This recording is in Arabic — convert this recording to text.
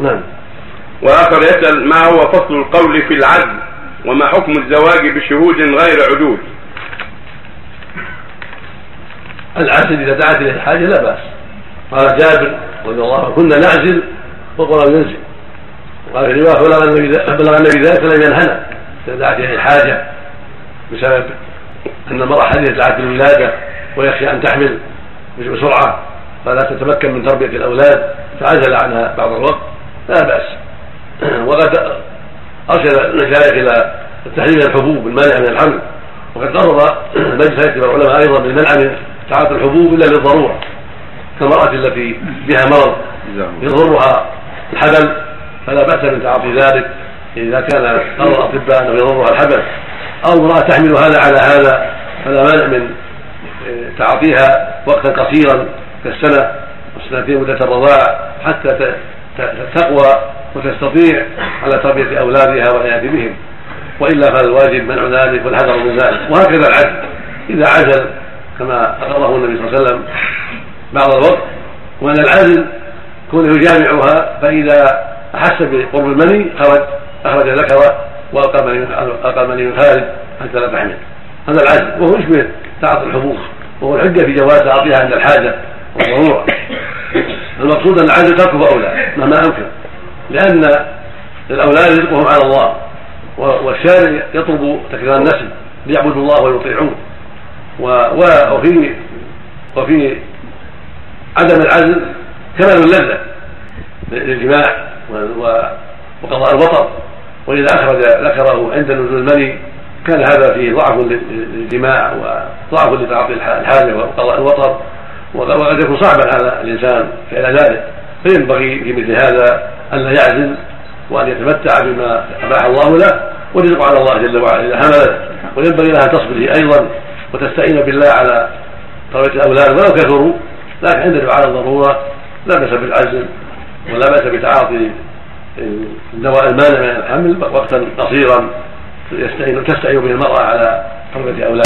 نعم. واخر يسال ما هو فصل القول في العدل وما حكم الزواج بشهود غير عدول؟ العزل اذا دعت اليه الحاجه لا باس. قال جابر رضي الله عنه كنا نعزل وقرا ننزل. وقال في روايه بلغ النبي ذلك لم ينهنا اذا دعت اليه الحاجه بسبب ان المراه حديث العدل الولاده ويخشى ان تحمل بسرعه فلا تتمكن من تربيه الاولاد فعزل عنها بعض الوقت لا باس. وقد ارشد المشايخ الى تحريم الحبوب المانعه من الحمل، وقد قرر مجلس هيئه العلماء ايضا بمنع من تعاطي الحبوب الا للضروره، كالمراه التي بها مرض يضرها الحبل فلا باس من تعاطي ذلك اذا كان قرر الاطباء انه يضرها الحبل، او امراه تحمل هذا على هذا فلا مانع من تعاطيها وقتا قصيرا كالسنه والسنتين مده الرضاع حتى تقوى وتستطيع على تربيه اولادها والعنايه بهم، والا فالواجب منع ذلك والحذر من ذلك. وهكذا العزل اذا عزل كما اقره النبي صلى الله عليه وسلم بعض الوقت، وان العزل كونه يجامعها فاذا احس بقرب المني اخرج ذكره واقام مني من خارج حتى لا تحمل، هذا العزل وهو يشبه تعاطي الحبوب، وهو الحجه في جواز تعاطيها عند الحاجه والضروره. المقصود ان العزل تركه اولى مهما امكن، لان الاولاد رزقهم على الله، والشارع يطلب تكرار النسل ليعبدوا الله ويطيعوه، وفي عدم العزل كمال اللذه للجماع وقضاء الوطن، واذا اخرج ذكره عند نزول المني كان هذا فيه ضعف للجماع وضعف لتعاطي الحاجه وقضاء الوطن، وقد يكون صعبا على الانسان فعل ذلك، فينبغي في مثل هذا الا يعزل وان يتمتع بما اباح الله له ورزق على الله جل وعلا اذا حملت، وينبغي لها ان تصبر ايضا وتستعين بالله على تربيه الاولاد ولو كثروا، لكن عندما على الضروره لا باس بالعزل ولا باس بتعاطي الدواء المانع من الحمل وقتا قصيرا تستعين به المراه على تربيه اولادها.